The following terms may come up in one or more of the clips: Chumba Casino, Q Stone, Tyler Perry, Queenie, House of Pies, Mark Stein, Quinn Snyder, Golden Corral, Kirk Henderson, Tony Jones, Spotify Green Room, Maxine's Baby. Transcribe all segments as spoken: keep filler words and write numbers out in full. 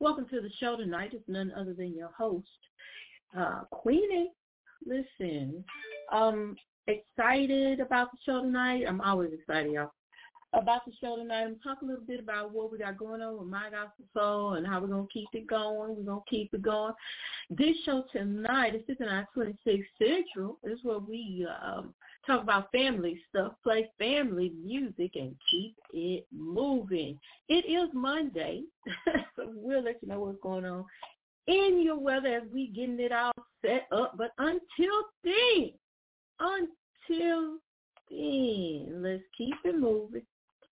Welcome to the show tonight. It's none other than your host, uh, Queenie. Listen, um, excited about the show tonight. I'm always excited, y'all. about the show tonight. I'm talking a little bit about what we got going on with My Gospel Soul and how we're going to keep it going. We're going to keep it going. This show tonight is six nine twenty-six Central. This is where we um, talk about family stuff, play family music, and keep it moving. It is Monday, so we'll let you know what's going on in your weather as we getting it all set up. But until then, until then, let's keep it moving.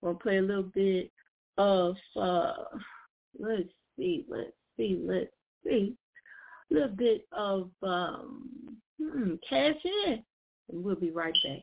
We're going to play a little bit of, uh, let's see, let's see, let's see, a little bit of um, hmm, Cash In, and we'll be right back.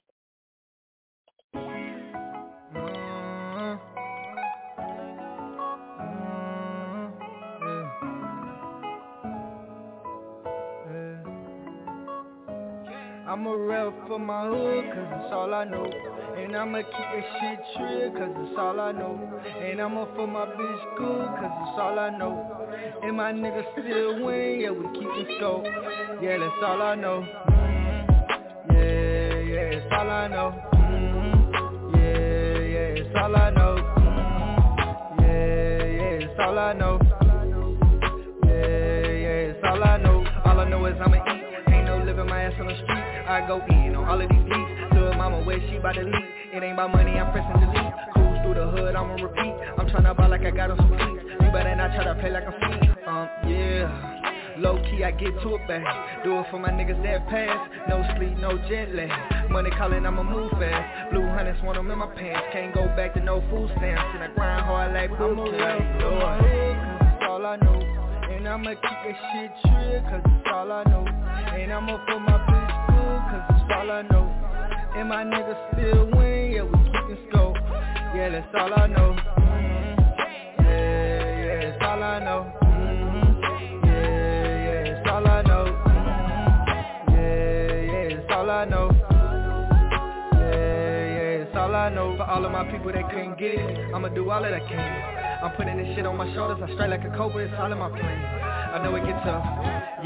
I'm a rep for my hood, cause it's all I know. And I'ma keep this shit real, cause it's all I know. And I'ma for my bitch good, cause it's all I know. And my niggas still win, yeah, we keep the scope. Yeah, that's all I know. Mm-hmm. Yeah, yeah, it's all I know. Mm-hmm. Yeah, yeah, it's all I know. Mm-hmm. Yeah, yeah, it's all I know. Yeah, yeah, it's all I know. All I know is I'ma eat. Living my ass on the street, I go in on all of these beats. Little mama where she bout to leak. It ain't about money, I'm pressing delete. Cruise through the hood, I'm on repeat. I'm tryna buy like I got on some feet. You better not try to play like a fiend. Um, yeah, low key I get to it back. Do it for my niggas that pass. No sleep, no jet lag. Money calling, I'ma move fast. Blue hunters want them in my pants. Can't go back to no food stamps. And I grind hard like boot camp. That's all I know. And I'ma keep that shit real, cause it's all I know. And I'ma put my bitch good, cause it's all I know. And my niggas still win, yeah, we keep it scope. Yeah, that's all I know. Mm-hmm. Yeah, yeah, it's all I know. Mm-hmm. Yeah, yeah, it's all I know. Mm-hmm. Yeah, yeah, it's all I know. Yeah, yeah, it's all I know. For all of my people that couldn't get it, I'ma do all that I can. I'm putting this shit on my shoulders, I strike like a cobra, it's all in my plan. I know it get tough,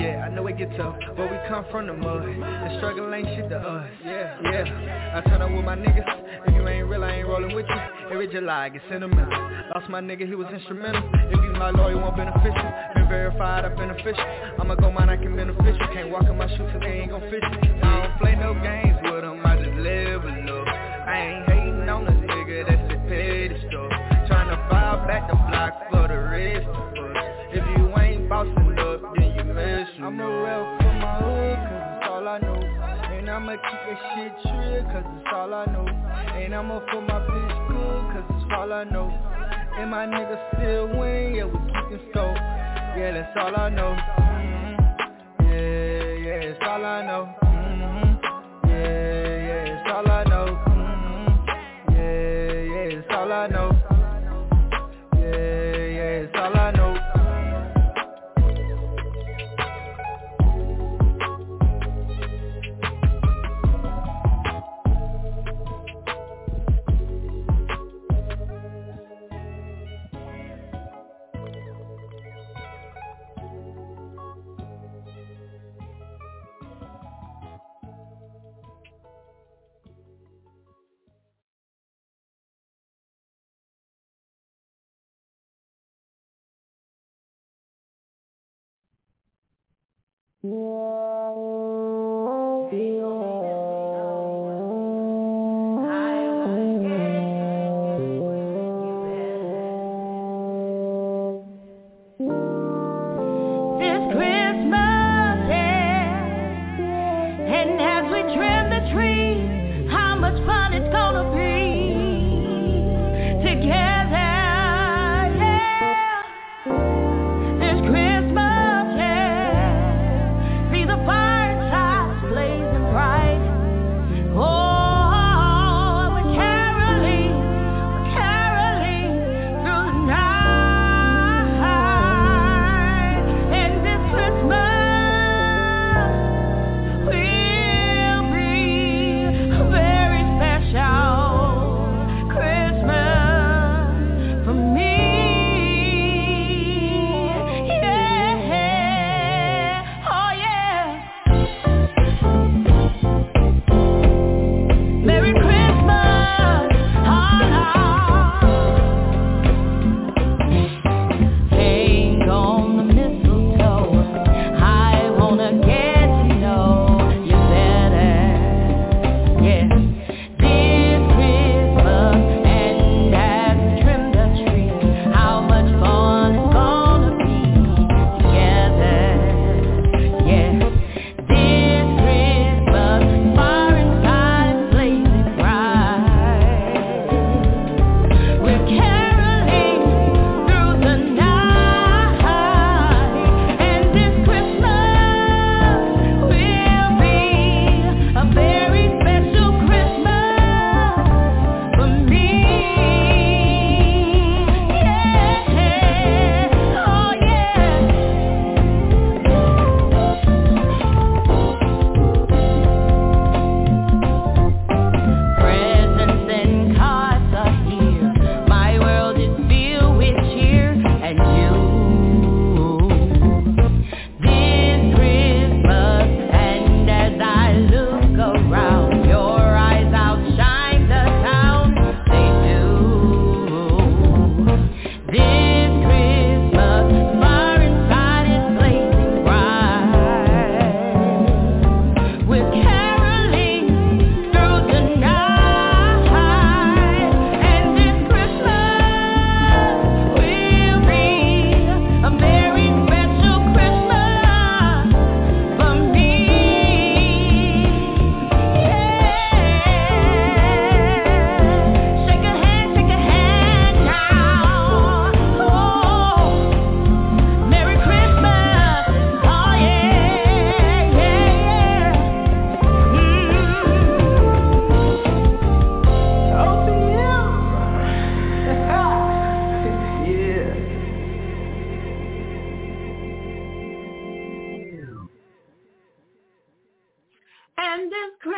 yeah, I know it get tough, but we come from the mud, the struggle ain't shit to us, yeah, yeah. I turn up with my niggas, if you ain't real, I ain't rolling with you, every July I get sentimental, lost my nigga, he was instrumental, if you my lawyer, won't beneficial, been verified, I've been official, I'ma go mine, I can beneficial, can't walk in my shoes till they ain't gon' fit you, I don't play no games with them, I just live a little, I ain't hating on this nigga, that's the petty stuff. Tryna file back the block for the rest of us. If you ain't bossing up, then you messing up. I'm a rep for my hood, cause it's all I know. And I'ma keep that shit real, cause it's all I know. And I'ma for my bitch good, cause it's all I know. And my niggas still win, yeah, we keep it scope. Yeah, that's all I know. Mm-hmm. Yeah, yeah, it's all I know. Mm-hmm. Yeah, yeah, it's all I know. Mm-hmm. Yeah, yeah, it's all I know. Whoa, feel fire.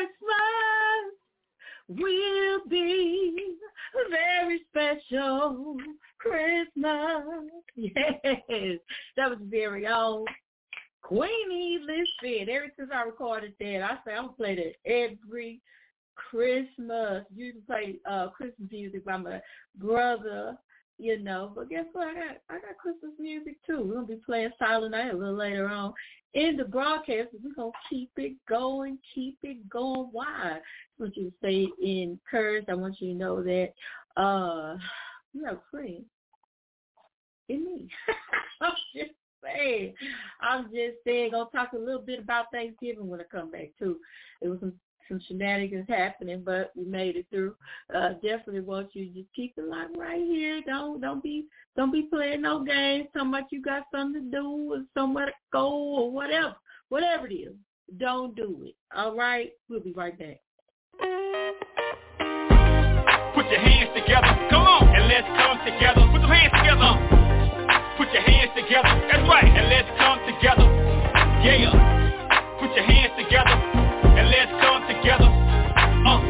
Christmas will be a very special Christmas. Yes, that was very old Queenie. Listen, ever since I recorded that, I say I'm gonna play that every Christmas. You can play uh, Christmas music by my brother, you know. But guess what? I got I got Christmas music too. We're gonna be playing Silent Night a little later on in the broadcast. We're gonna keep it going, keep it going. Why? I want you to stay encouraged. I want you to know that uh, you have a friend in me. I'm just saying. I'm just saying. Gonna talk a little bit about Thanksgiving when I come back too. It was some Some shenanigans happening, but we made it through. Uh, definitely want you to just keep the lock right here. Don't don't be don't be playing no games. So much you got something to do or somewhere to go or whatever, whatever it is. Don't do it. All right, we'll be right back. Put your hands together. Come on, and let's come together. Put your hands together. Put your hands together. That's right, and let's come together. Yeah, put your hands together. Let's come together, uh,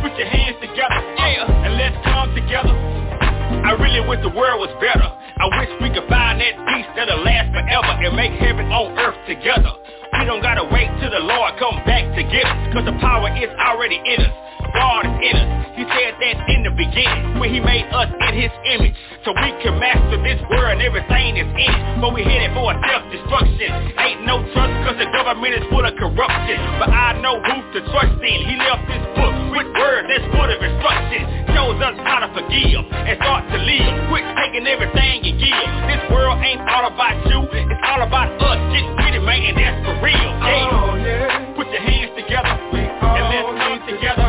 put your hands together, yeah, and let's come together. I really wish the world was better. I wish we could find that peace that'll last forever and make heaven on earth together. We don't gotta wait till the Lord come back to get us, cause the power is already in us. God is in us. He said that in the beginning when he made us in his image, so we can master this world and everything that's in it. But we headed for a self-destruction. Ain't no trust cause the government is full of corruption. But I know who to trust in. He left this book with words that's full of instruction. Shows us how to forgive and start to live. Quit taking everything you give. This world ain't all about you, it's all about us. Get with it, man, and that's for real. Hey, oh, yeah. Put your hands together and let's come together.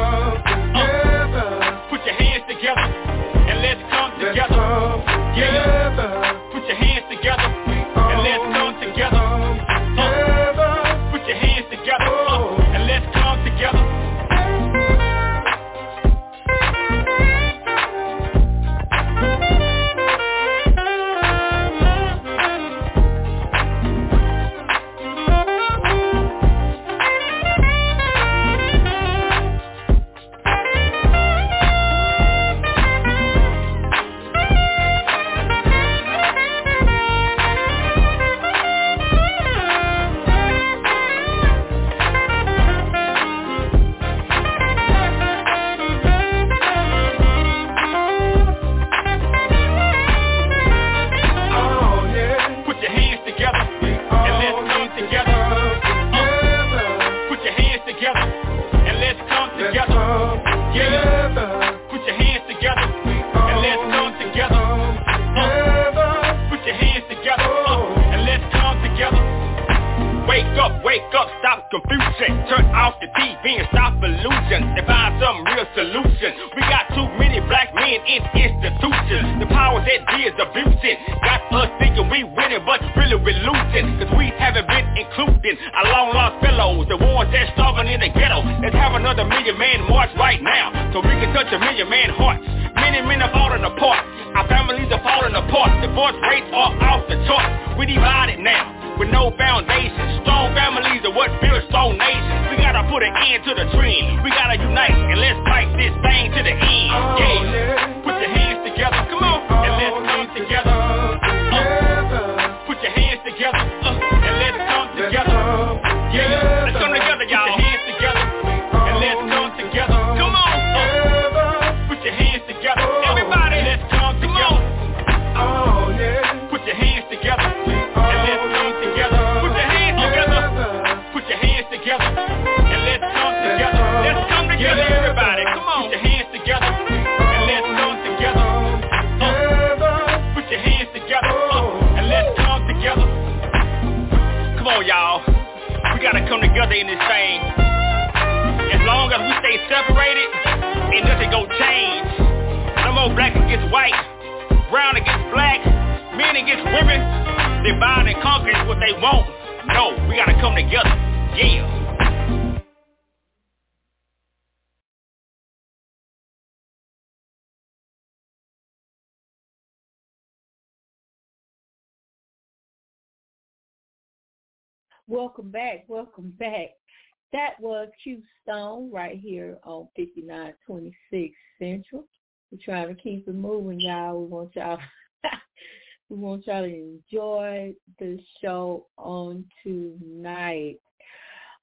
Welcome back, welcome back. That was Q Stone right here on fifty-nine twenty-six Central. We're trying to keep it moving, y'all. We want y'all we want y'all to enjoy the show on tonight.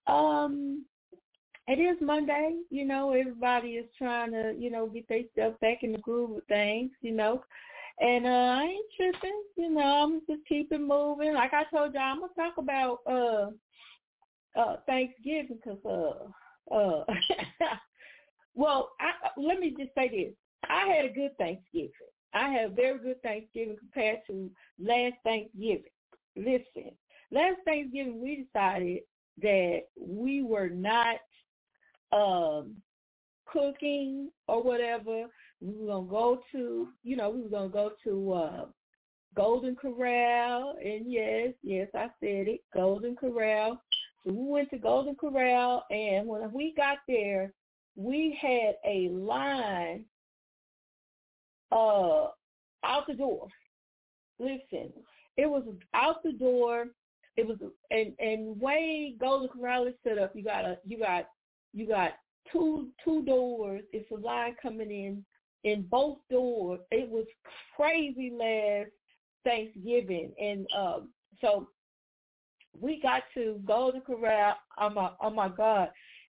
Um, it is Monday, you know, everybody is trying to, you know, get their stuff back in the groove of things, you know. And uh, I ain't tripping, you know, I'm just keeping moving. Like I told y'all, I'm gonna talk about uh Uh, Thanksgiving because, uh, uh, well, I, let me just say this. I had a good Thanksgiving. I had a very good Thanksgiving compared to last Thanksgiving. Listen, last Thanksgiving we decided that we were not um, cooking or whatever. We were going to go to, you know, we were going to go to uh, Golden Corral. And yes, yes, I said it, Golden Corral. So we went to Golden Corral, and when we got there, we had a line uh, out the door. Listen, it was out the door. It was and and way Golden Corral is set up. You got a you got you got two two doors. It's a line coming in in both doors. It was crazy last Thanksgiving, and um, so. We got to Golden Corral, oh my, oh my God,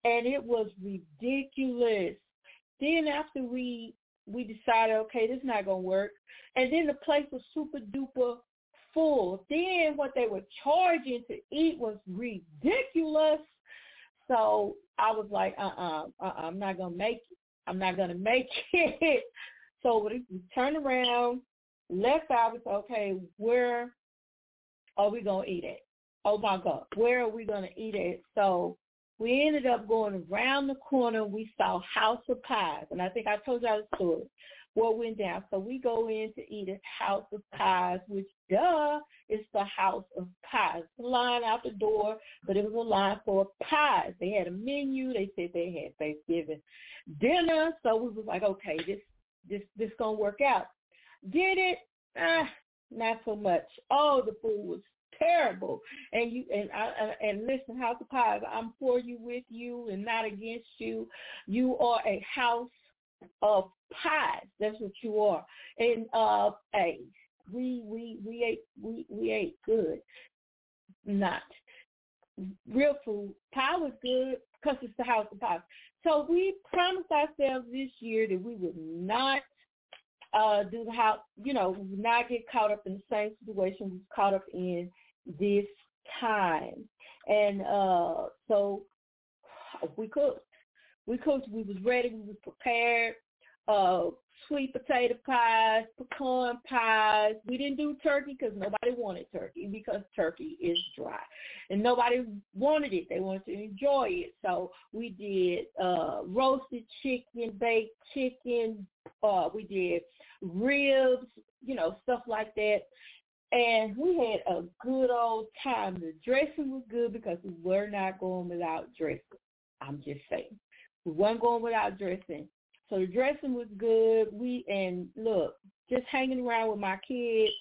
and it was ridiculous. Then after we we decided, okay, this is not going to work, and then the place was super duper full. Then what they were charging to eat was ridiculous. So I was like, uh-uh, uh-uh I'm not going to make it. I'm not going to make it. So we turned around, left out, was okay, where are we going to eat at? Oh, my God, where are we going to eat at? So we ended up going around the corner. We saw House of Pies, and I think I told y'all the story, what went down. So we go in to eat at House of Pies, which, duh, is the House of Pies. Line out the door, but it was a line for pies. They had a menu. They said they had Thanksgiving dinner. So we was like, okay, this this this going to work out. Did it? Ah, not so much. Oh, the food was terrible, and you and I and listen, House of Pies, I'm for you, with you, and not against you. You are a house of pies. That's what you are. And uh, hey, we we we ate we we ate good. Not real food. Pie was good because it's the House of Pies. So we promised ourselves this year that we would not. Uh, do the house, you know, not get caught up in the same situation we was caught up in this time. And uh, so we cooked. We cooked. We was ready. We was prepared. Uh, sweet potato pies, pecan pies. We didn't do turkey because nobody wanted turkey because turkey is dry. And nobody wanted it. They wanted to enjoy it. So we did uh, roasted chicken, baked chicken. Uh, we did ribs, you know, stuff like that. And we had a good old time. The dressing was good because we were not going without dressing. I'm just saying. We weren't going without dressing. So the dressing was good. We and look, just hanging around with my kids,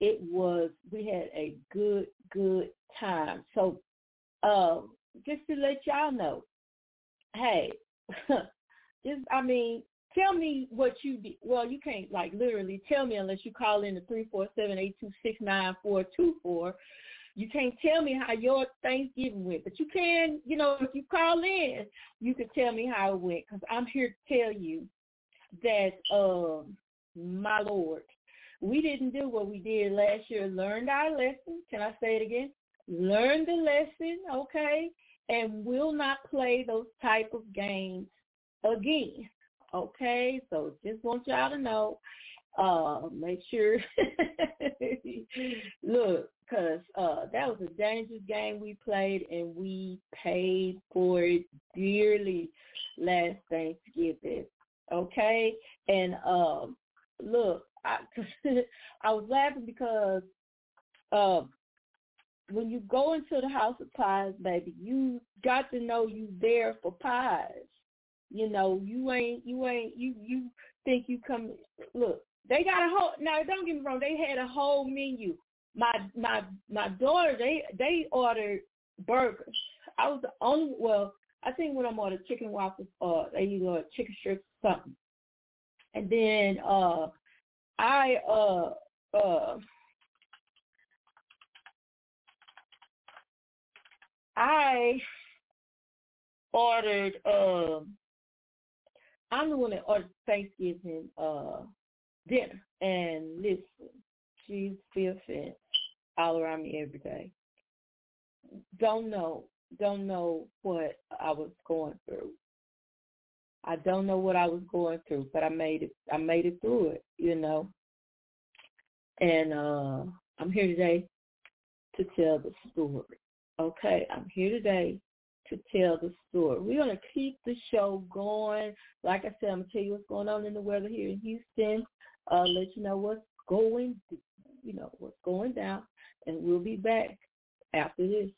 it was we had a good, good time. So uh, just to let y'all know, hey, just I mean, tell me what you did. Well, you can't like literally tell me unless you call in the three four seven, eight two six, nine four two four. You can't tell me how your Thanksgiving went, but you can, you know, if you call in, you can tell me how it went, because I'm here to tell you that, uh, my Lord, we didn't do what we did last year, learned our lesson. Can I say it again? Learn the lesson, okay, and will not play those type of games again, okay? So just want y'all to know, uh, make sure, look. Because uh, that was a dangerous game we played, and we paid for it dearly last Thanksgiving, okay? And uh, look, I, I was laughing because uh, when you go into the House of Pies, baby, you got to know you there for pies. You know, you ain't, you ain't, you, you think you come, look, they got a whole, now don't get me wrong, they had a whole menu. My my my daughter, they they ordered burgers. I was the only, well, I think when I'm on a chicken waffle, uh, they use a chicken strips or something. And then uh, I, uh, uh, I ordered, uh, I'm the one that ordered Thanksgiving uh, dinner. And listen, she's filthy all around me every day. Don't know. Don't know what I was going through. I don't know what I was going through, but I made it. I made it through it, you know. And uh, I'm here today to tell the story. Okay, I'm here today to tell the story. We're gonna keep the show going. Like I said, I'm gonna tell you what's going on in the weather here in Houston. Uh, let you know what's going, you know what's going down, and we'll be back after this.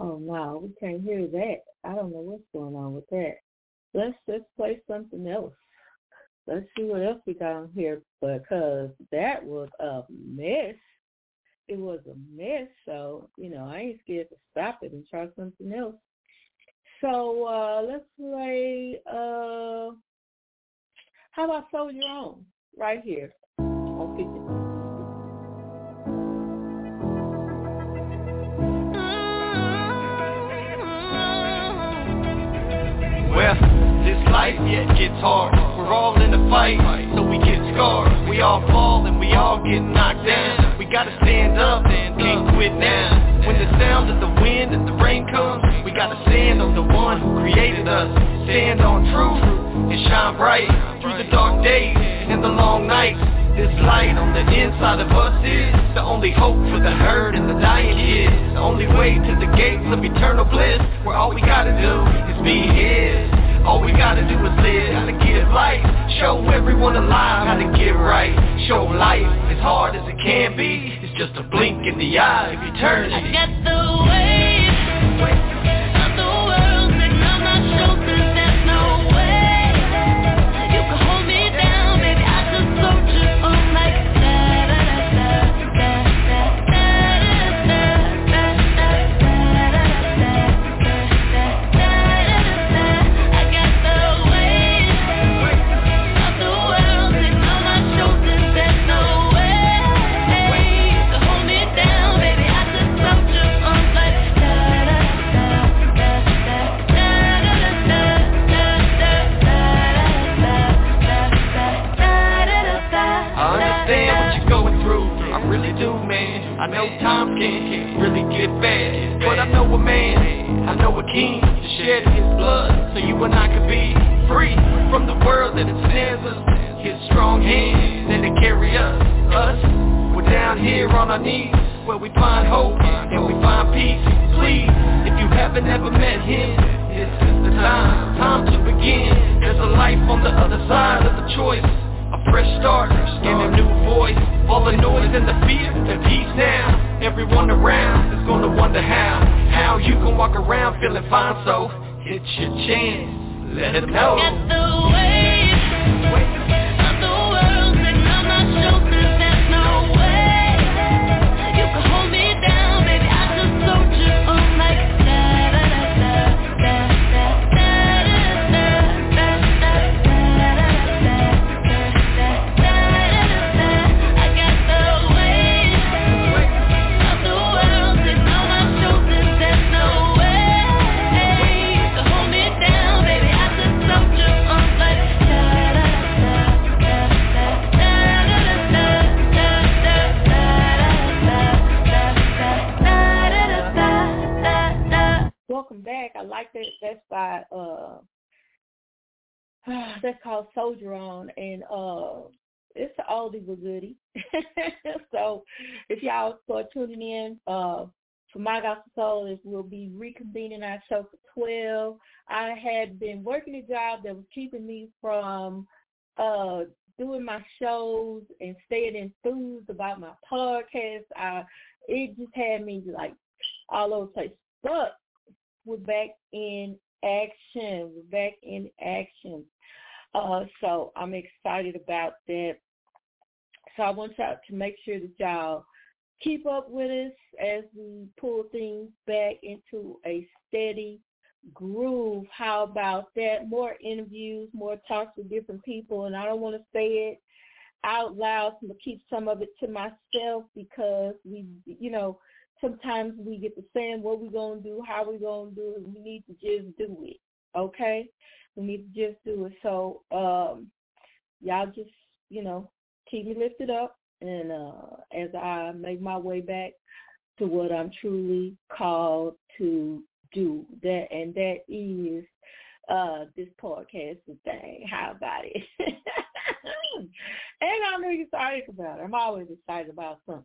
Wow, we can't hear that. I don't know what's going on with that. Let's just play something else. Let's see what else we got on here, because that was a mess. It was a mess, so, you know, I ain't scared to stop it and try something else. So uh, let's play, uh, how about Soldier On, right here on fifty. Life yet gets hard. We're all in a fight, so we get scarred. We all fall and we all get knocked down. We gotta stand up and can't quit now. When the sound of the wind and the rain comes, we gotta stand on the one who created us. Stand on truth and shine bright through the dark days and the long nights. This light on the inside of us is the only hope for the herd and the dying is the only way to the gates of eternal bliss, where all we gotta do is be his. All we gotta do is live, gotta give life. Show everyone alive how to get right. Show life as hard as it can be. It's just a blink in the eye of eternity. I got the way. I know time can really get bad, but I know a man, I know a king that shed his blood so you and I could be free from the world that ensnares us. His strong hand that to carry us, us. We're down here on our knees where we find hope and we find peace. Please, if you haven't ever met him, this is the time, time to begin. There's a life on the other side of the choice. A fresh start and a new voice. All the noise and the fear, the peace now. Everyone around is gonna wonder how. How you can walk around feeling fine, so hit your chance, let it know. Get the way, way. I like that. That's by uh, that's called Soldier On, and uh, it's an oldie but goodie. So if y'all start tuning in uh, for My Gospel Soul, we'll be reconvening our show for twelve. I had been working a job that was keeping me from uh, doing my shows and staying enthused about my podcast. I, it just had me like all over the place. But we're back in action. We're back in action. Uh, so I'm excited about that. So I want y'all to make sure that y'all keep up with us as we pull things back into a steady groove. How about that? More interviews, more talks with different people. And I don't want to say it out loud, to keep some of it to myself, because we, you know, sometimes we get to saying what we're going to do, how we're going to do it. We need to just do it, okay? We need to just do it. So um, y'all just, you know, keep me lifted up, and uh, as I make my way back to what I'm truly called to do, that and that is uh, this podcasting thing. How about it? And I'm really excited about it. I'm always excited about something.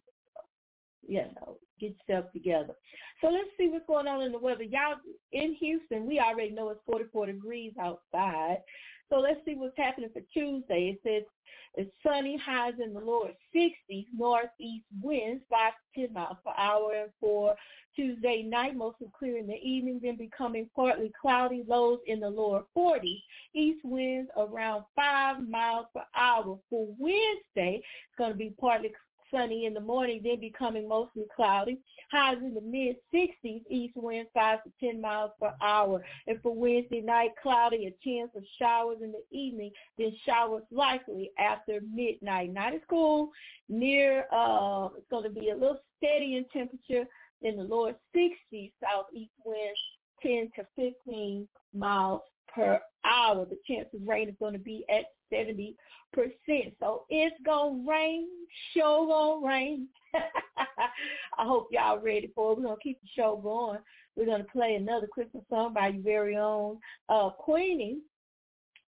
You know, get yourself together. So let's see what's going on in the weather. Y'all, in Houston, we already know it's forty-four degrees outside. So let's see what's happening for Tuesday. It says it's sunny, highs in the lower sixties, northeast winds, five to ten miles per hour. And for Tuesday night, mostly clear in the evening, then becoming partly cloudy, lows in the lower forties, east winds around five miles per hour. For Wednesday, it's going to be partly sunny in the morning, then becoming mostly cloudy. Highs in the mid-sixties, east wind five to ten miles per hour. And for Wednesday night, cloudy, a chance of showers in the evening, then showers likely after midnight. Not as cool. Near, uh, it's going to be a little steady in temperature in the lower sixties, southeast wind ten to fifteen miles per hour. The chance of rain is going to be at seventy percent. So it's going to rain, show going to rain. I hope y'all ready for it. We're going to keep the show going. We're going to play another Christmas song by your very own uh, Queenie.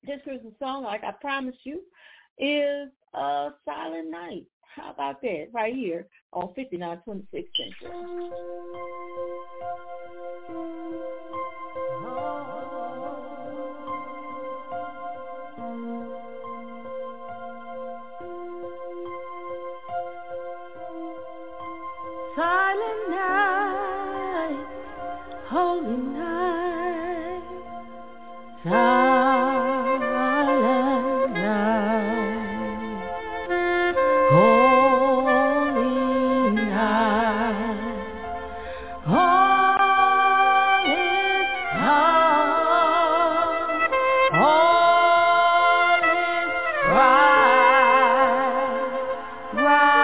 This Christmas song, like I promised you, is uh, Silent Night. How about that? Right here on fifty-nine twenty-six Central. Silent night, holy night, silent night, holy night, all is calm, all is right, right. Love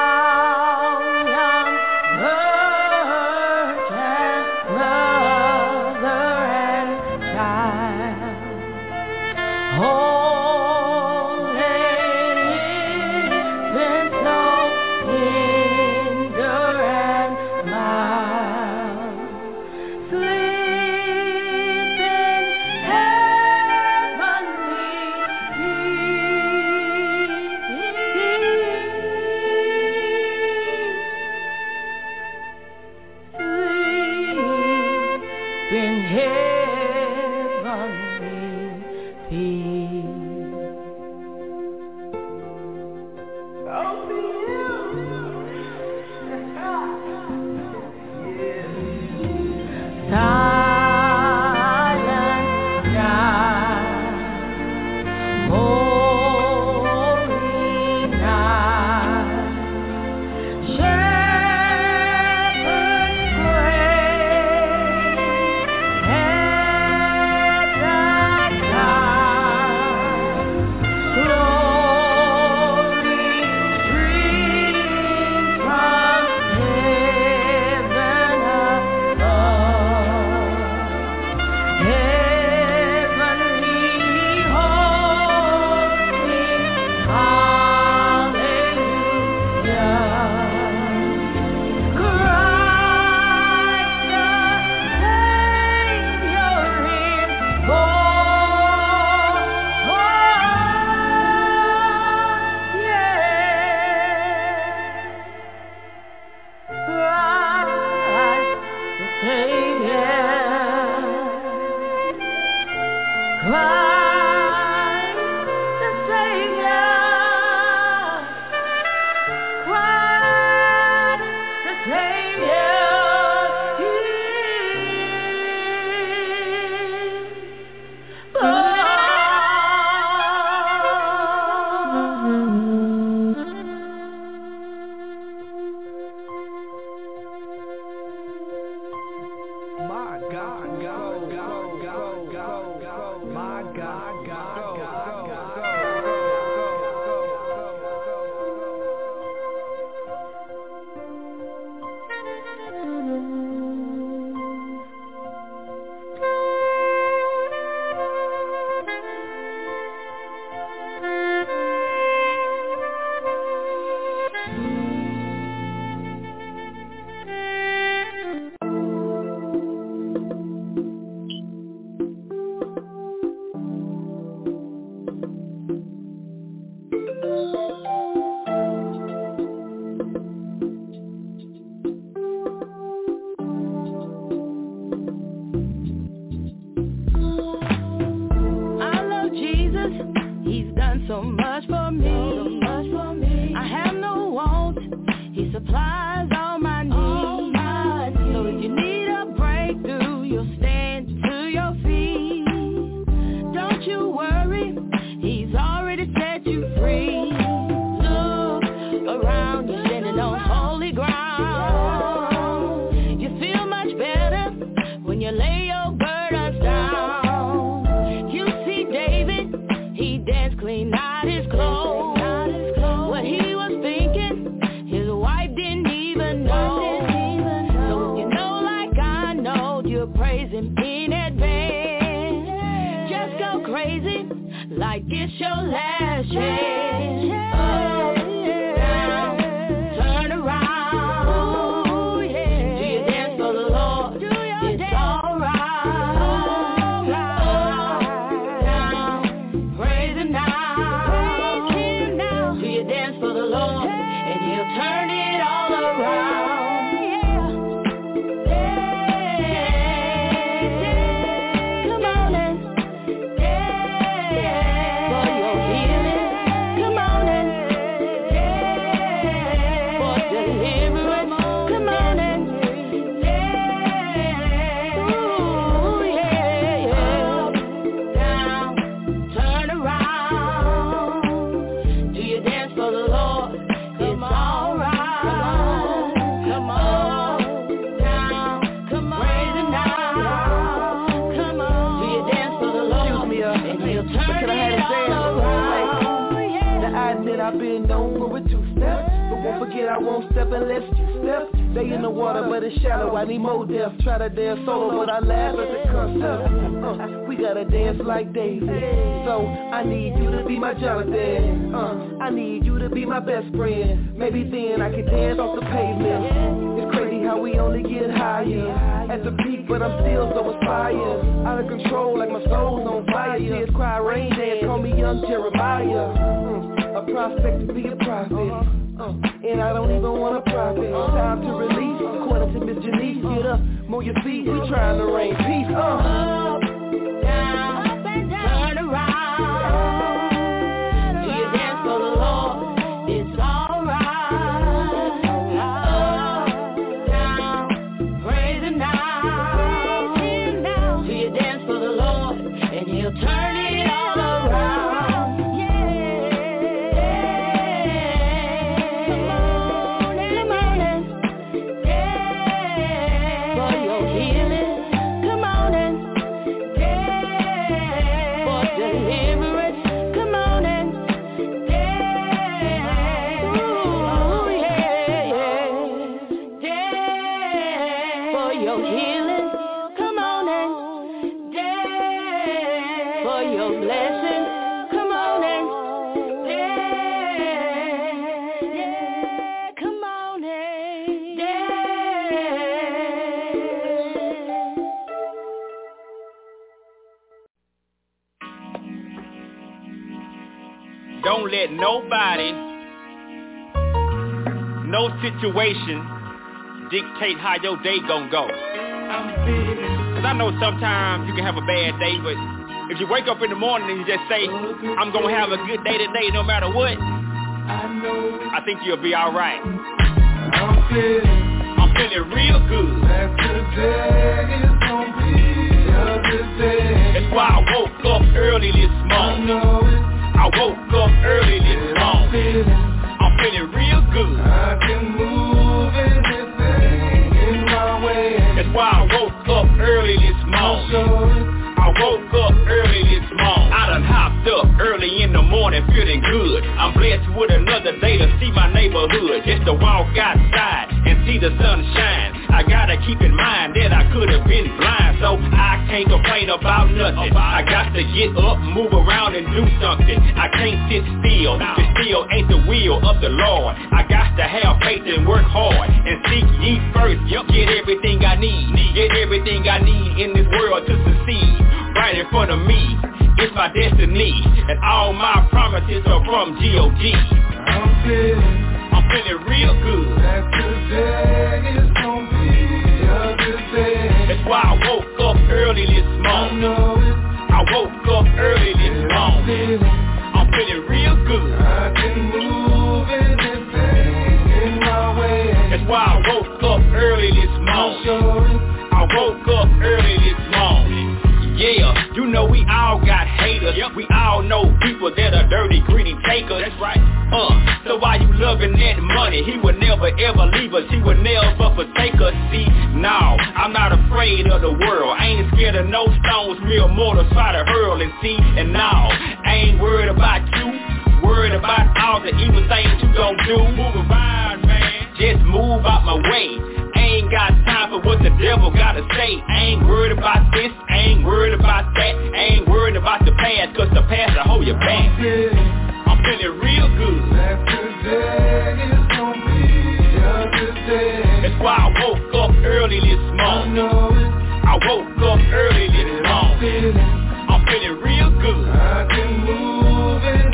Situation dictate how your day gon' go. Cause I know sometimes you can have a bad day, but if you wake up in the morning and you just say, I'm gonna have a good day today no matter what, I think you'll be alright. I'm feeling real good. That's why I woke up early this morning. I woke up early this morning. I'm feeling real good. I can move anything in my way. That's why I woke up early this morning. I woke up early this morning. I done hopped up early in the morning feeling good. I'm blessed with another day to see my neighborhood. Just to walk outside and see the sunshine. I gotta keep in mind that I could've been blind, so I can't complain about nothing. I got to get up, move around, and do something. I can't sit still, the still ain't the will of the Lord. I got to have faith and work hard, and seek ye first, get everything I need. Get everything I need in this world to succeed. Right in front of me, it's my destiny, and all my promises are from G O D. I'm feeling, I'm feeling real good. That's That's why I woke up early this morning. I woke up early this morning. I'm feeling real good. I can move anything in my way. tugging at money. He would never ever leave us, he would never forsake us. See, no, I'm not afraid of the world. I ain't scared of no stones, real mortals try to hurl. And see, and no, I ain't worried about you, worried about all the evil things you gon' do. Move around, man, just move out my way. I ain't got time for what the devil gotta say. I ain't worried about this, I ain't worried about that, I ain't worried about the past, cause the past will hold you back. I'm feeling real good. Today is gonna be another day. That's why I woke up early this morning. I, I woke up early this morning. I'm feeling real good. I can move it.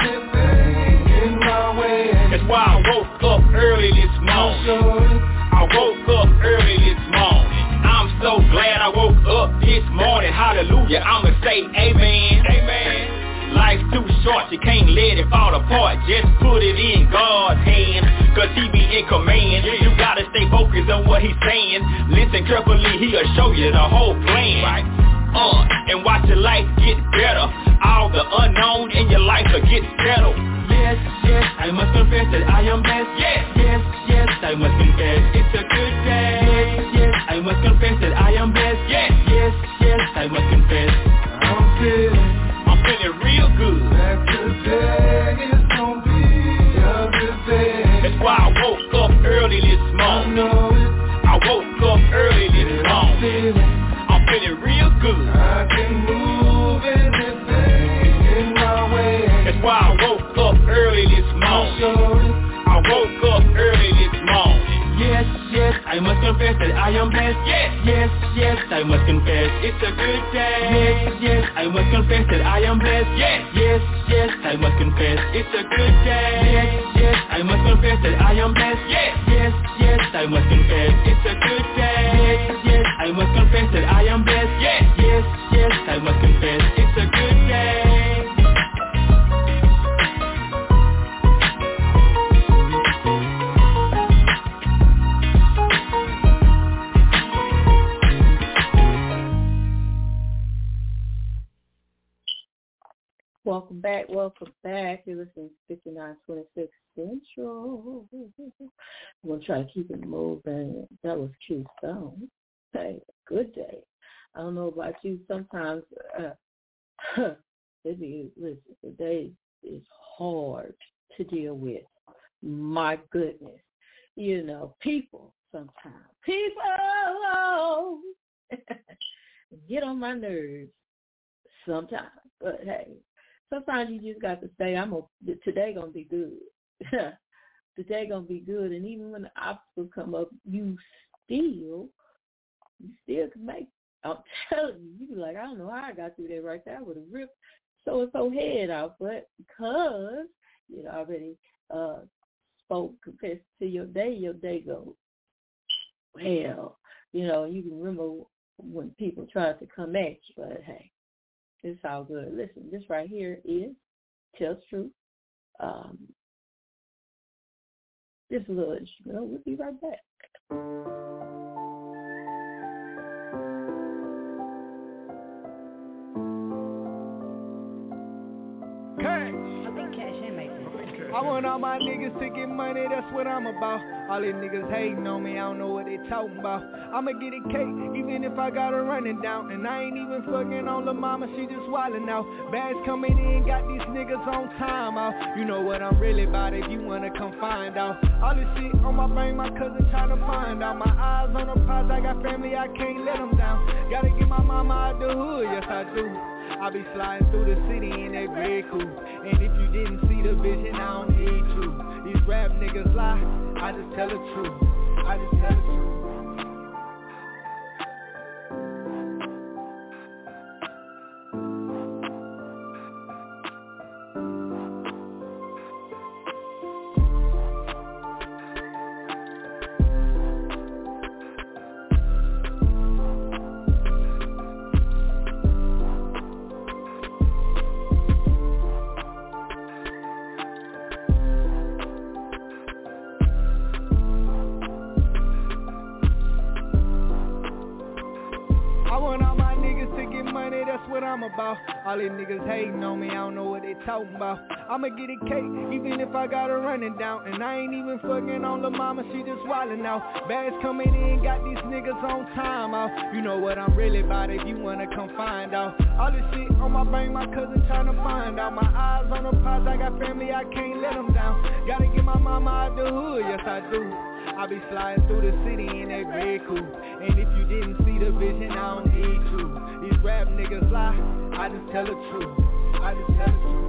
That's why I woke up early this morning. I woke up early this morning. I'm so glad I woke up this morning. Hallelujah, I'ma say amen. Amen. Life's too short, you can't let it fall apart. Just put it in God's hands, cause he be in command. You gotta stay focused on what he's saying. Listen carefully, he'll show you the whole plan. Right? Uh, and watch your life get better. All the unknown in your life will get settled. Yes, yes, I must confess that I am blessed. Yes, yes, yes, I must confess it's a good day. Yes, yes, I must confess that I am blessed. Yes, yes, yes, I must confess I'm feeling, I'm feeling real good. That today is gonna be a good day. That's why I woke up early this morning. I know it. I woke up early this morning. I'm feeling real good. I can move anything in my way. That's why I woke up early this morning. I woke up early this morning. Yes, yes, I must confess that I am blessed. Yes, yes, yes, I must confess it's a good day. Yes, yes, I must confess that I am blessed. Yes, yes, yes, I must confess it's a good day. Yes, yes, I must confess that I am blessed. Yes, yes, yes, I must confess it's a good day. Yes, yes, I must confess that I am blessed. Yes, yes, yes, I must confess it's a good day. Welcome back, welcome back. You're listening to fifty-nine twenty-six Central. I'm going to try to keep it moving. That was Q Stone. Hey, good day. I don't know about you. Sometimes, uh, it be, listen, today is hard to deal with. My goodness. You know, people sometimes. People get on my nerves sometimes. But, hey. Sometimes you just got to say, "I'm a, today gonna be good. Today gonna be good." And even when the obstacles come up, you still, you still can make. I'm telling you, you be like, "I don't know how I got through that right there. I would have ripped so and so head out," but because you know already uh, spoke, confessed to your day, your day goes well. You know, you can remember when people tried to come at you, but hey. It's all good. Listen, this right here is Tell Truth. Um, this little instrumental. We'll be right back. Cash. I've been cashing, mate. I want all my niggas to get money. That's what I'm about. All these niggas hating on me, I don't know what they talking about. I'ma get a cake, even if I got her running down. And I ain't even fucking on the mama, she just wildin' out. Bags coming in, got these niggas on time out. You know what I'm really about if you wanna come find out. All this shit on my brain, my cousin trying to find out. My eyes on the prize, I got family, I can't let them down. Gotta get my mama out the hood, yes I do. I be sliding through the city in that red coupe. And if you didn't see the vision, I don't need you. These rap niggas lie, I just tell the truth. I just tell the truth. I'm about. All these niggas hating on me, I don't know what they talking about. I'ma get a cake, even if I gotta run it down. And I ain't even fucking on the mama, she just wildin' out. Bags coming in, got these niggas on time out. You know what I'm really about if you wanna come find out. All this shit on my brain, my cousin tryna find out. My eyes on the prize, I got family, I can't let them down. Gotta get my mama out the hood, yes I do. I be sliding through the city in that red coupe. And if you didn't see the vision, I don't need you. These rap niggas lie, I just tell the truth. I just tell the truth.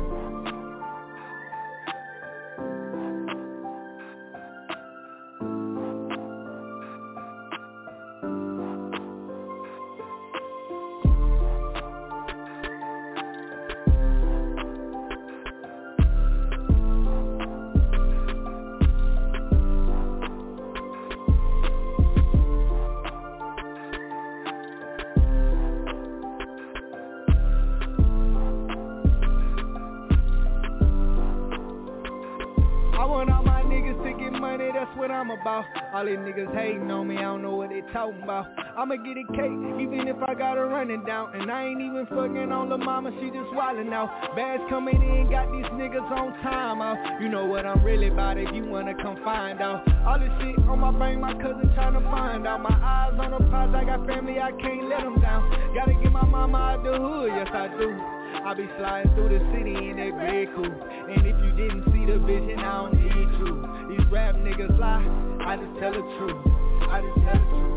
All these niggas hating on me, I don't know what they talking about. I'ma get a cake, even if I gotta run it down. And I ain't even fucking on the mama, she just wildin' out. Bags coming in, got these niggas on time out. You know what I'm really about if you wanna come find out. All this shit on my brain, my cousin tryna find out. My eyes on the prize, I got family, I can't let them down. Gotta get my mama out the hood, yes I do. I be sliding through the city in that red coupe. And if you didn't see the vision, I don't need you. These rap niggas lie, I just tell the truth, I just tell the truth.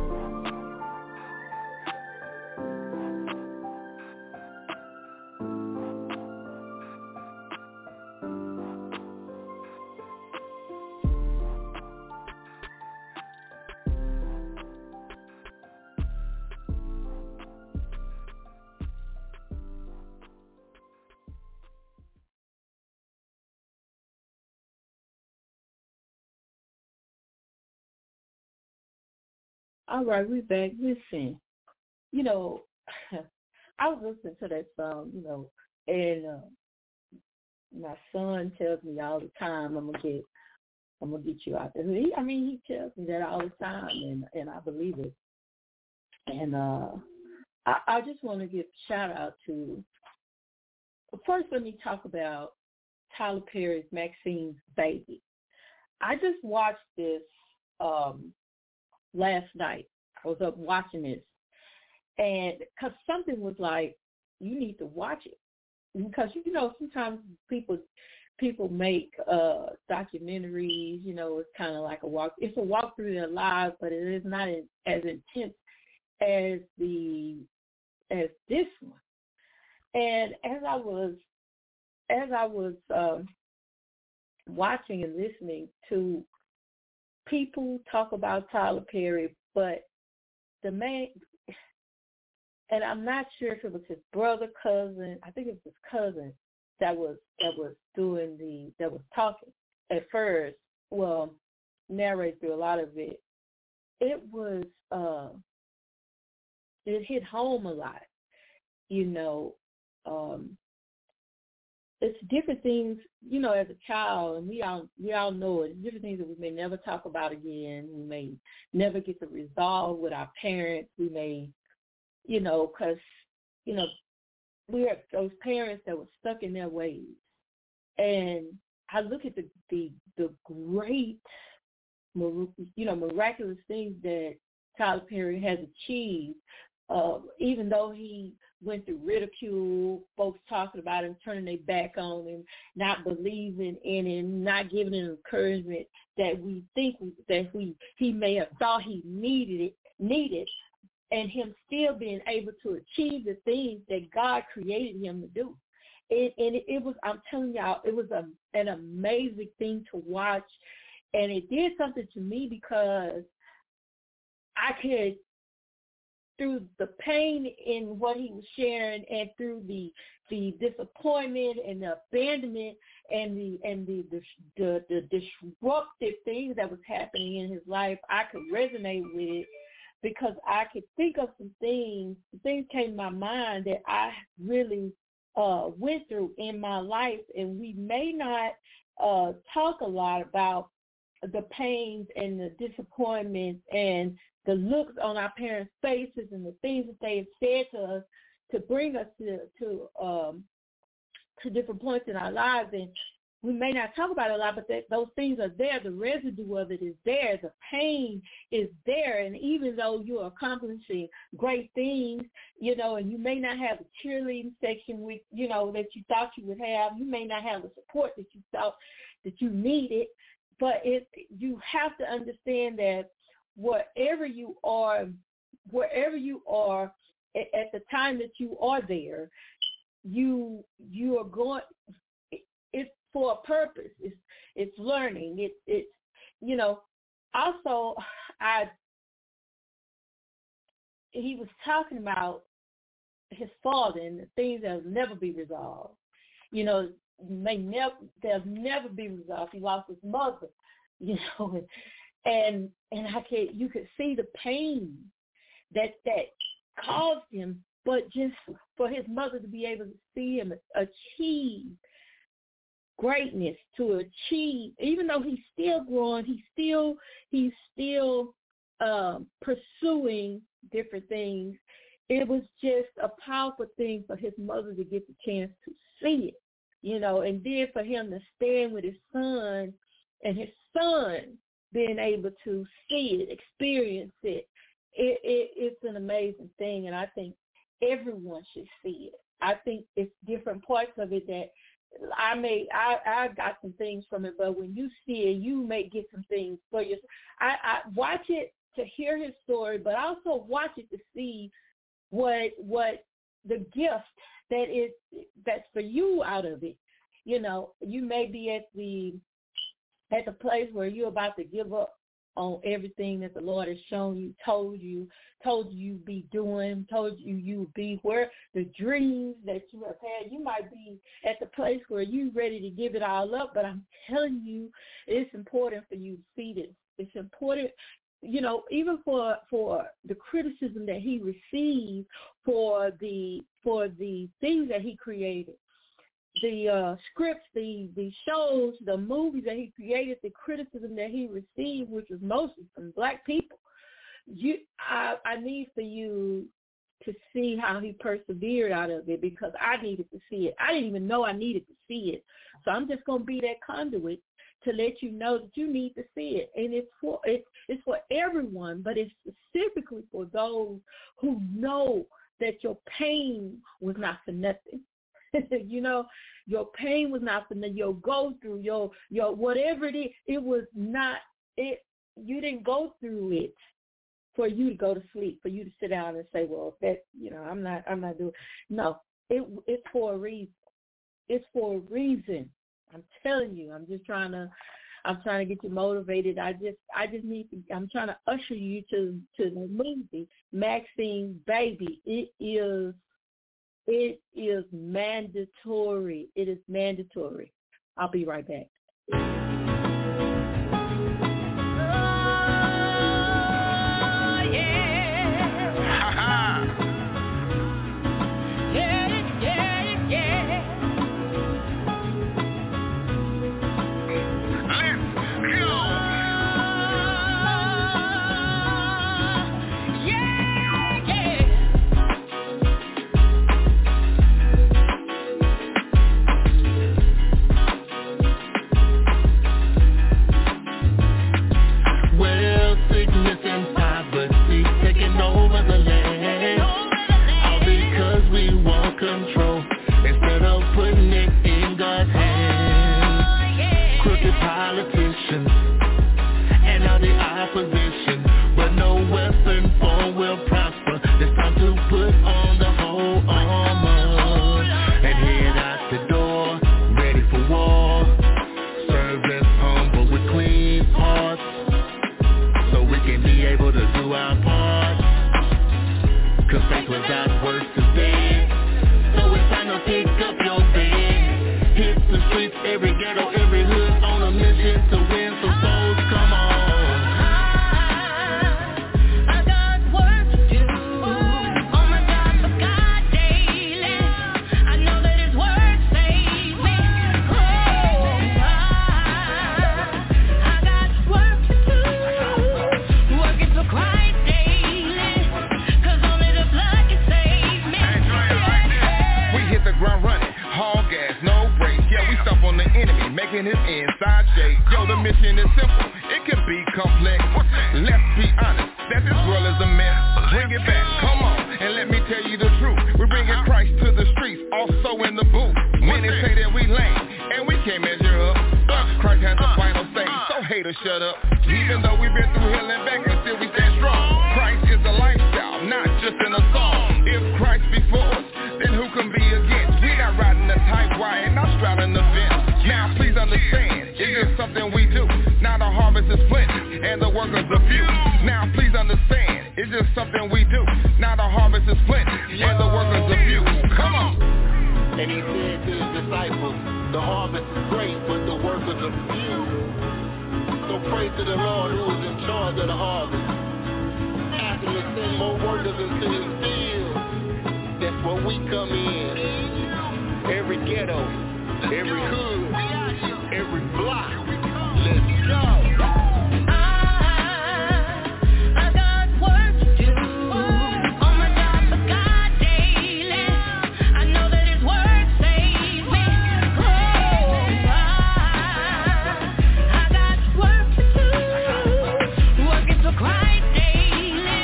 All right, we're back. Listen, you know, I was listening to that song, you know, and uh, my son tells me all the time, I'm gonna get, I'm gonna get you out there. He, I mean, he tells me that all the time, and, and I believe it. And uh, I, I just want to give a shout out to. First, let me talk about Tyler Perry's Maxine's Baby. I just watched this. Um, Last night, I was up watching this, and because something was like, you need to watch it, because, you know, sometimes people people make uh, documentaries, you know, it's kind of like a walk, it's a walk through their lives, but it is not in, as intense as the, as this one. And as I was, as I was um, watching and listening to people talk about Tyler Perry, but the man, and I'm not sure if it was his brother, cousin, I think it was his cousin that was that was doing the, that was talking at first, well, narrated through a lot of it. It was, uh, it hit home a lot, you know. Um, It's different things, you know, as a child, and we all we all know it. It's different things that we may never talk about again. We may never get to resolve with our parents. We may, you know, because, you know, we have those parents that were stuck in their ways. And I look at the the, the great, you know, miraculous things that Tyler Perry has achieved, uh, even though he went through ridicule, folks talking about him, turning their back on him, not believing in him, not giving him encouragement that we think that we he may have thought he needed it, needed, and him still being able to achieve the things that God created him to do. And, and it was, I'm telling y'all, it was a, an amazing thing to watch, and it did something to me because I could, through the pain in what he was sharing, and through the the disappointment and the abandonment and the and the the, the, the disruptive things that was happening in his life, I could resonate with it because I could think of some things. Things came to my mind that I really uh, went through in my life, and we may not uh, talk a lot about the pains and the disappointments and the looks on our parents' faces and the things that they have said to us to bring us to to, um, to different points in our lives. And we may not talk about it a lot, but that, those things are there. The residue of it is there. The pain is there. And even though you're accomplishing great things, you know, and you may not have a cheerleading section, with, you know, that you thought you would have. You may not have the support that you thought that you needed. But it, you have to understand that wherever you are, wherever you are, at the time that you are there, you you are going. It's for a purpose. It's it's learning. It it's you know. Also, I he was talking about his father and the things that will never be resolved. You know, may never they'll never be resolved. He lost his mother. You know, and and I could you could see the pain that that. caused him, but just for his mother to be able to see him achieve greatness, to achieve, even though he's still growing, he's still he's still um, pursuing different things. It was just a powerful thing for his mother to get the chance to see it, you know, and then for him to stand with his son and his son being able to see it, experience it. It, it, it's an amazing thing, and I think everyone should see it. I think it's different parts of it that I may I, I got some things from it, but when you see it, you may get some things for yourself. I, I watch it to hear his story, but I also watch it to see what what the gift that is that's for you out of it. You know, you may be at the at the place where you're about to give up on everything that the Lord has shown you, told you, told you be doing, told you you be where the dreams that you have had. You might be at the place where you're ready to give it all up, but I'm telling you, it's important for you to see this. It's important, you know, even for for the criticism that he received for the for the things that he created. The uh, scripts, the, the shows, the movies that he created, the criticism that he received, which was mostly from black people. You, I, I need for you to see how he persevered out of it, because I needed to see it. I didn't even know I needed to see it. So I'm just going to be that conduit to let you know that you need to see it. And it's for, it's, it's for everyone, but it's specifically for those who know that your pain was not for nothing. You know, your pain was not for nothing. Your go through, your your whatever it is, it was not it. You didn't go through it for you to go to sleep, for you to sit down and say, "Well, that you know, I'm not, I'm not doing." No, it it's for a reason. It's for a reason. I'm telling you. I'm just trying to, I'm trying to get you motivated. I just, I just need to. I'm trying to usher you to to the movie Maxine's Baby. It is. It is mandatory. It is mandatory. I'll be right back. Oh, yeah. yeah, yeah, yeah. Let's go. Oh, yeah. Control instead of putting it in God's hands. Oh, yeah. Crooked politicians and all the opposition, but no weapon form will prosper. It's time to put on the whole armor and head out the door, ready for war. Servants humble with clean hearts, so we can be able to do our part. 'Cause faith without works is dead. Pick up your bed, hit the streets, every ghetto, every hood, on a mission to win. solution is simple. It can be complex. Let's be honest that this world is a mess. Bring it back. Come on and let me tell you the truth. We're bringing Christ to the streets, also in the booth. When they say that we lame and we can't measure up, Christ has the final say, so haters shut up. Even though we've been through hell and back, still we stand strong. Christ is a lifestyle, not just in a song. If Christ be for us, then who can be against? We not riding the tight wire and not straddling the fence. Now please understand, it's just something we do. Now the harvest is plenty and the workers are few. Now please understand, it's just something we do. Now the harvest is plenty and the workers are few. Come on. And he said to his disciples, the harvest is great, but the workers are few. So pray to the Lord who is in charge of the harvest. Ask him to send more workers into his field. That's where we come in. Every ghetto, every hood, every block. Let's go. I, I got work to do. On my job for God daily. I know that his word saves me. Oh, I, I got work to do. Working for Christ daily.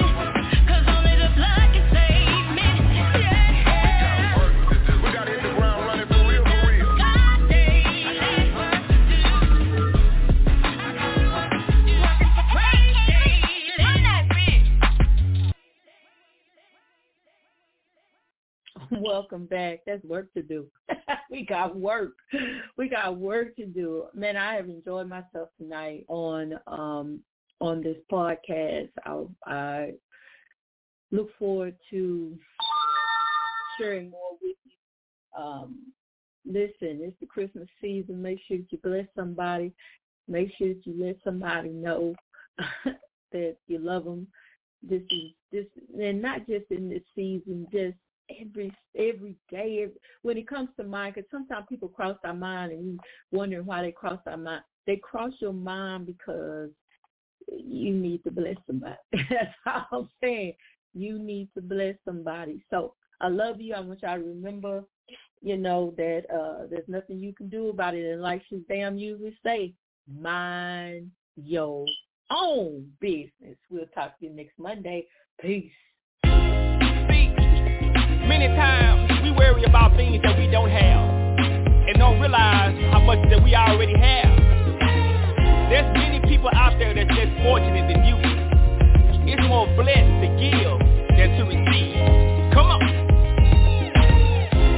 'Cause only the blood can save me. Yeah. We gotta hit the ground running for real, for real. God daily. Working for Christ daily. I'm not rich. Welcome back. That's work to do. We got work. We got work to do. Man, I have enjoyed myself tonight on um, on this podcast. I, I look forward to sharing more with you. Um, listen, it's the Christmas season. Make sure that you bless somebody. Make sure that you let somebody know that you love them. This is this, and not just in this season, just every every day. Every, when it comes to mind, because sometimes people cross our mind, and you wondering why they cross our mind. They cross your mind because you need to bless somebody. That's all I'm saying. You need to bless somebody. So I love you. I want y'all to remember, you know, that uh, there's nothing you can do about it. And like she's damn usually say, mind your own business. We'll talk to you next Monday. Peace. Many times we worry about things that we don't have and don't realize how much that we already have. There's many people out there that's less fortunate than you. It's more blessed to give than to receive. Come on.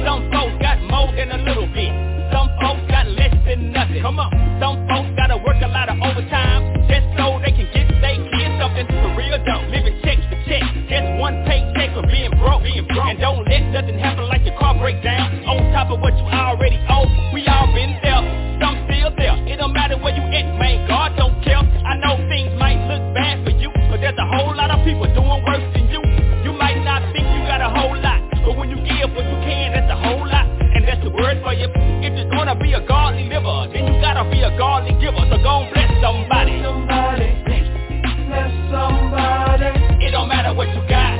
Some folks got more than a little bit. Some folks got less than nothing. Come on. Some folks gotta work a lot of overtime just so they can get their kids something for real dope. Living check to check, just one paycheck for being broke. And don't let nothing happen like your car break down. On top of what you already own, we all been there, some still there. It don't matter where you at, man, God don't care. I know things might look bad for you, but there's a whole lot of people doing worse than you. You might not think you got a whole lot, but when you give what you can, that's a whole lot. And that's the word for you. If you're gonna be a godly liver, then you gotta be a godly giver. So go and bless somebody. Bless somebody, bless somebody. It don't matter what you got,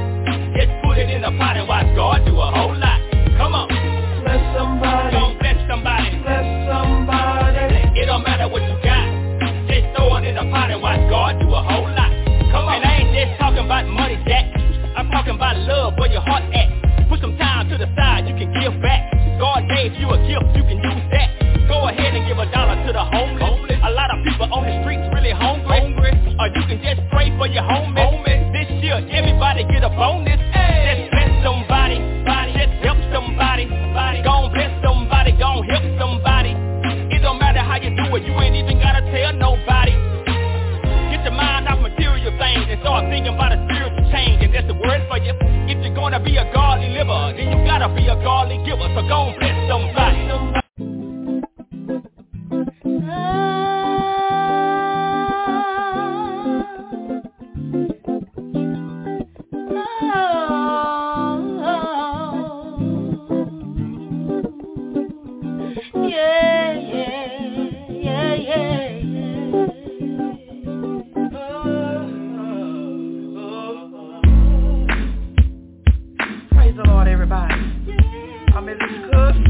just put it in the pot and watch God do a whole lot. Come on. Bless somebody. Don't bless somebody. Bless somebody. It don't matter what you got. Just throw it in the pot and watch God do a whole lot. Come on. And I ain't just talking about money, Jack. I'm talking about love where your heart at. Put some time to the side, you can give back. God gave you a gift, you can use that. Go ahead and give a dollar to the homeless. A lot of people on the streets really hungry. Or you can just pray for your homies. This year, everybody get a bonus. Hey. Just bless somebody, body. Just help somebody, body. Gon' bless somebody, gon' help somebody. It don't matter how you do it, you ain't even gotta tell nobody. Get your mind off material things and start thinking about a spiritual change, and that's the word for you. If you're gonna be a godly liver, then you gotta be a godly giver. So gon' bless somebody. Praise the Lord, everybody. I'm in this good.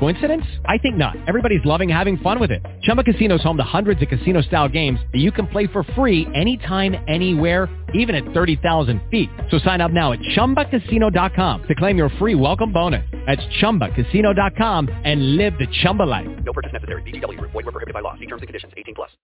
Coincidence? I think not. Everybody's loving having fun with it. Chumba Casino is home to hundreds of casino-style games that you can play for free anytime, anywhere, even at thirty thousand feet. So sign up now at Chumba Casino dot com to claim your free welcome bonus. That's Chumba Casino dot com and live the Chumba life. No purchase necessary. B G W. Void where prohibited by law. See terms and conditions. eighteen plus.